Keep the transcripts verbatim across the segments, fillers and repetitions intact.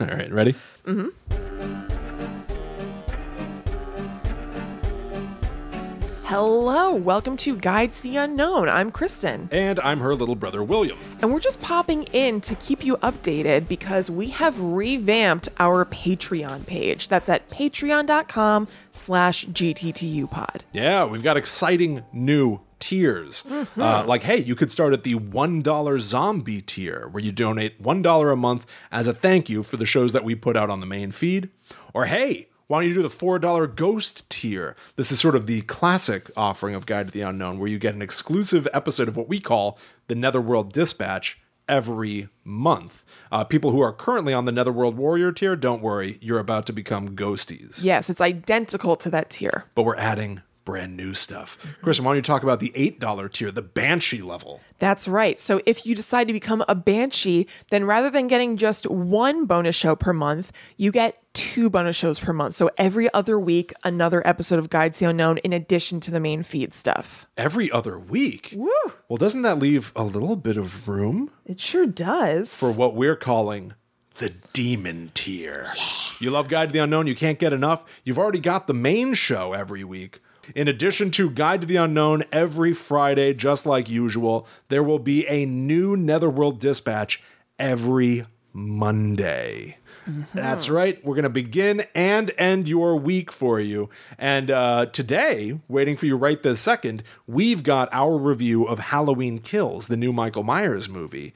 All right, ready? Mm-hmm. Hello, welcome to Guides to the Unknown. I'm Kristen. And I'm her little brother, William. And we're just popping in to keep you updated because we have revamped our Patreon page. That's at patreon.com slash gttupod. Yeah, we've got exciting new tiers. Mm-hmm. Uh, like, hey, you could start at the one dollar zombie tier, where you donate one dollar a month as a thank you for the shows that we put out on the main feed. Or hey, why don't you do the four dollar ghost tier? This is sort of the classic offering of Guide to the Unknown, where you get an exclusive episode of what we call the Netherworld Dispatch every month. Uh, people who are currently on the Netherworld Warrior tier, don't worry, you're about to become ghosties. Yes, it's identical to that tier. But we're adding brand new stuff. Kristen, why don't you talk about the eight dollar tier, the Banshee level? That's right. So if you decide to become a Banshee, then rather than getting just one bonus show per month, you get two bonus shows per month. So every other week, another episode of Guides to the Unknown in addition to the main feed stuff. Every other week? Woo! Well, doesn't that leave a little bit of room? It sure does. For what we're calling the demon tier. Yeah. You love Guide to the Unknown, you can't get enough. You've already got the main show every week. In addition to Guide to the Unknown, every Friday, just like usual, there will be a new Netherworld Dispatch every Monday. Mm-hmm. That's right. We're going to begin and end your week for you. And uh, today, waiting for you right this second, we've got our review of Halloween Kills, the new Michael Myers movie.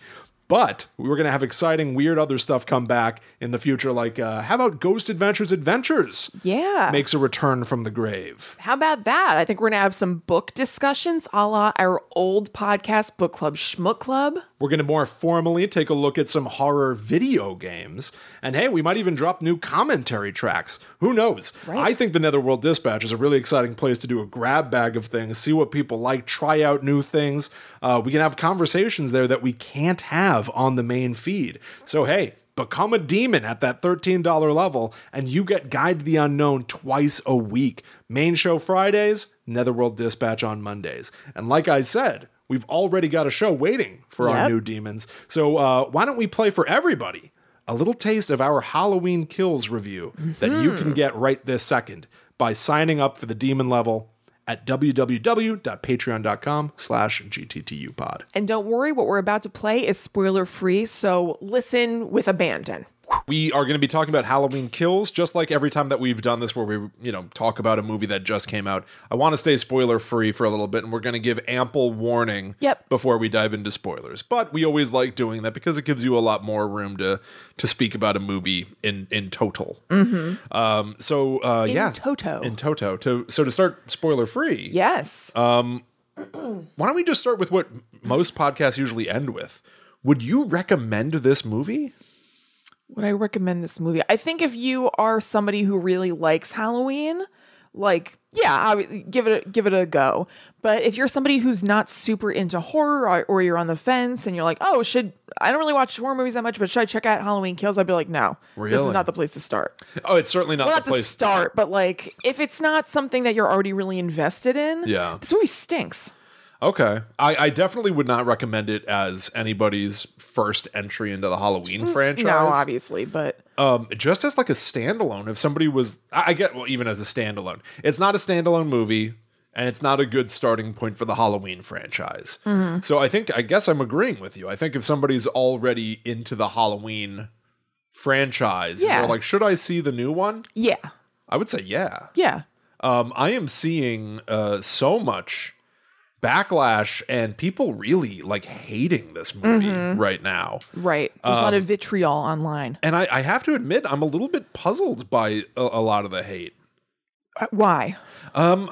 But we're going to have exciting, weird other stuff come back in the future, like uh, how about Ghost Adventures Adventures? Yeah. Makes a return from the grave. How about that? I think we're going to have some book discussions a la our old podcast, Book Club Schmuck Club. We're going to more formally take a look at some horror video games. And hey, we might even drop new commentary tracks. Who knows? Right. I think the Netherworld Dispatch is a really exciting place to do a grab bag of things, see what people like, try out new things. Uh, we can have conversations there that we can't have on the main feed. So hey, become a demon at that thirteen dollar level and you get Guide to the Unknown twice a week. Main show Fridays, Netherworld Dispatch on Mondays. And like I said, we've already got a show waiting for yep. our new demons. So uh, why don't we play for everybody a little taste of our Halloween Kills review mm-hmm. that you can get right this second by signing up for the demon level at www.patreon.com slash gttupod. And don't worry, what we're about to play is spoiler-free, so listen with abandon. We are going to be talking about Halloween Kills, just like every time that we've done this where we, you know, talk about a movie that just came out. I want to stay spoiler-free for a little bit, and we're going to give ample warning yep. before we dive into spoilers. But we always like doing that because it gives you a lot more room to to speak about a movie in, in total. Mm-hmm. Um, so, uh, in yeah. In toto. In toto. To, so to start spoiler-free. Yes. Um, why don't we just start with what most podcasts usually end with? Would you recommend this movie? Would I recommend this movie? I think if you are somebody who really likes Halloween, like, yeah, I would give it a, give it a go. But if you're somebody who's not super into horror or, or you're on the fence and you're like, oh, should I don't really watch horror movies that much, but should I check out Halloween Kills? I'd be like, no, really? This is not the place to start. Oh, it's certainly not well, the not place to start. But like, if it's not something that you're already really invested in, yeah. this movie stinks. Okay. I, I definitely would not recommend it as anybody's first entry into the Halloween franchise. No, obviously, but... Um, just as like a standalone, if somebody was... I, I get, well, even as a standalone. It's not a standalone movie, and it's not a good starting point for the Halloween franchise. Mm-hmm. So I think, I guess I'm agreeing with you. I think if somebody's already into the Halloween franchise, yeah. they're like, should I see the new one? Yeah. I would say yeah. Yeah. Um, I am seeing uh, so much... backlash and people really like hating this movie mm-hmm. right now. Right. There's um, a lot of vitriol online. And I, I have to admit, I'm a little bit puzzled by a, a lot of the hate. Uh, why? Um,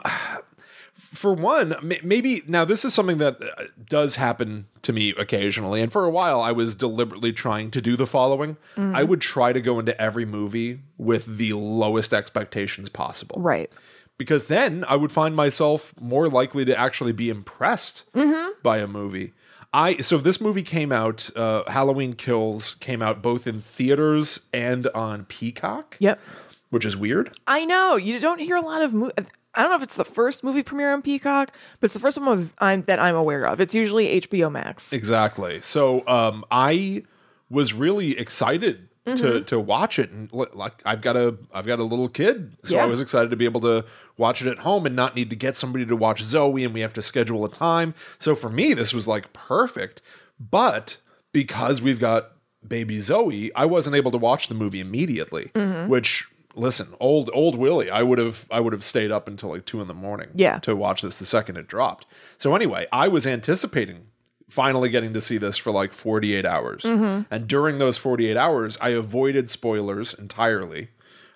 for one, maybe now this is something that does happen to me occasionally. And for a while, I was deliberately trying to do the following. Mm-hmm. I would try to go into every movie with the lowest expectations possible. Right. Because then I would find myself more likely to actually be impressed mm-hmm. by a movie. I So this movie came out, uh, Halloween Kills came out both in theaters and on Peacock. Yep. Which is weird. I know. You don't hear a lot of movies. I don't know if it's the first movie premiere on Peacock, but it's the first one of, I'm, that I'm aware of. It's usually H B O Max. Exactly. So um, I was really excited mm-hmm. to to watch it. And like, I've got a I've got a little kid, so yeah. I was excited to be able to watch it at home and not need to get somebody to watch Zoe, and we have to schedule a time. So for me, this was like perfect. But because we've got baby Zoe, I wasn't able to watch the movie immediately, mm-hmm. which. Listen, old old Willie, I would have I would have stayed up until like two in the morning yeah. to watch this the second it dropped. So anyway, I was anticipating finally getting to see this for like forty-eight hours. Mm-hmm. And during those forty-eight hours, I avoided spoilers entirely.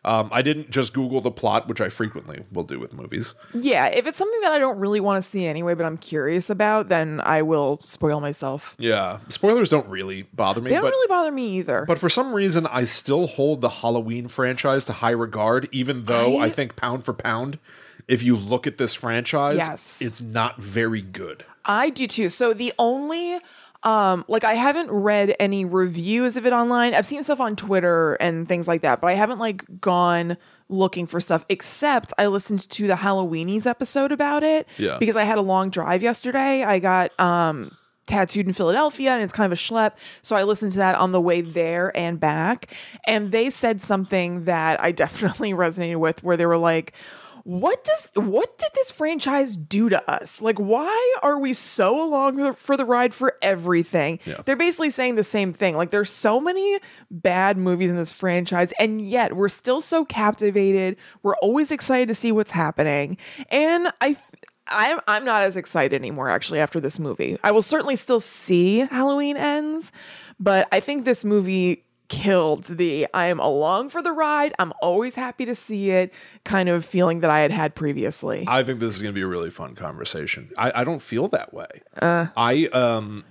Um, I didn't just Google the plot, which I frequently will do with movies. Yeah, if it's something that I don't really want to see anyway, but I'm curious about, then I will spoil myself. Yeah, spoilers don't really bother me. They don't but, really bother me either. But for some reason, I still hold the Halloween franchise to high regard, even though I, I think pound for pound, if you look at this franchise, yes. it's not very good. I do too. So the only... Um, like I haven't read any reviews of it online. I've seen stuff on Twitter and things like that, but I haven't like gone looking for stuff, except I listened to the Halloweenies episode about it yeah. because I had a long drive yesterday. I got, um, tattooed in Philadelphia, and it's kind of a schlep. So I listened to that on the way there and back. And they said something that I definitely resonated with, where they were like, What does what did this franchise do to us? Like, why are we so along for the ride for everything? Yeah. They're basically saying the same thing. Like, there's so many bad movies in this franchise, and yet we're still so captivated. We're always excited to see what's happening. And I, I'm, I'm not as excited anymore, actually, after this movie. I will certainly still see Halloween Ends, but I think this movie... killed the I am along for the ride, I'm always happy to see it kind of feeling that I had had previously. I think this is going to be a really fun conversation. I, I don't feel that way. Uh, I, um,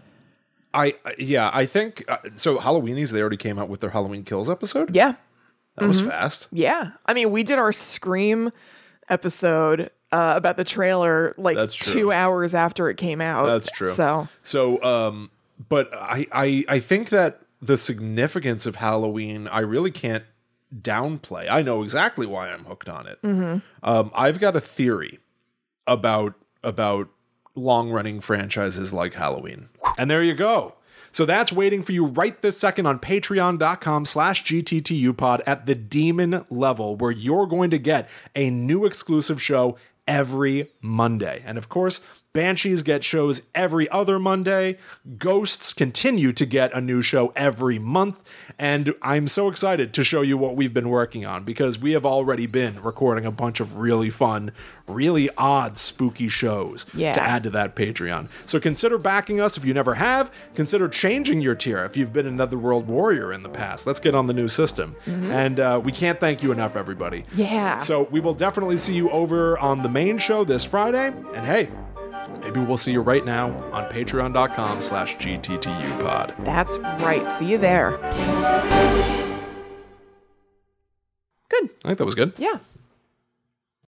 I, yeah, I think, uh, so Halloweenies, they already came out with their Halloween Kills episode? Yeah. That mm-hmm. was fast. Yeah. I mean, we did our Scream episode uh, about the trailer like two hours after it came out. That's true. So, so um, but I, I, I think that the significance of Halloween, I really can't downplay. I know exactly why I'm hooked on it. Mm-hmm. Um, I've got a theory about about long-running franchises like Halloween. And there you go. So that's waiting for you right this second on patreon.com slash gttupod at the demon level, where you're going to get a new exclusive show every Monday. And of course, Banshees get shows every other Monday. Ghosts continue to get a new show every month. And I'm so excited to show you what we've been working on, because we have already been recording a bunch of really fun, really odd, spooky shows yeah. to add to that Patreon. So consider backing us if you never have. Consider changing your tier if you've been another World Warrior in the past. Let's get on the new system. Mm-hmm. And uh, we can't thank you enough, everybody. Yeah. So we will definitely see you over on the main show this Friday, and hey, maybe we'll see you right now on patreon.com slash gttupod. That's right. See you there. Good. I think that was good. Yeah.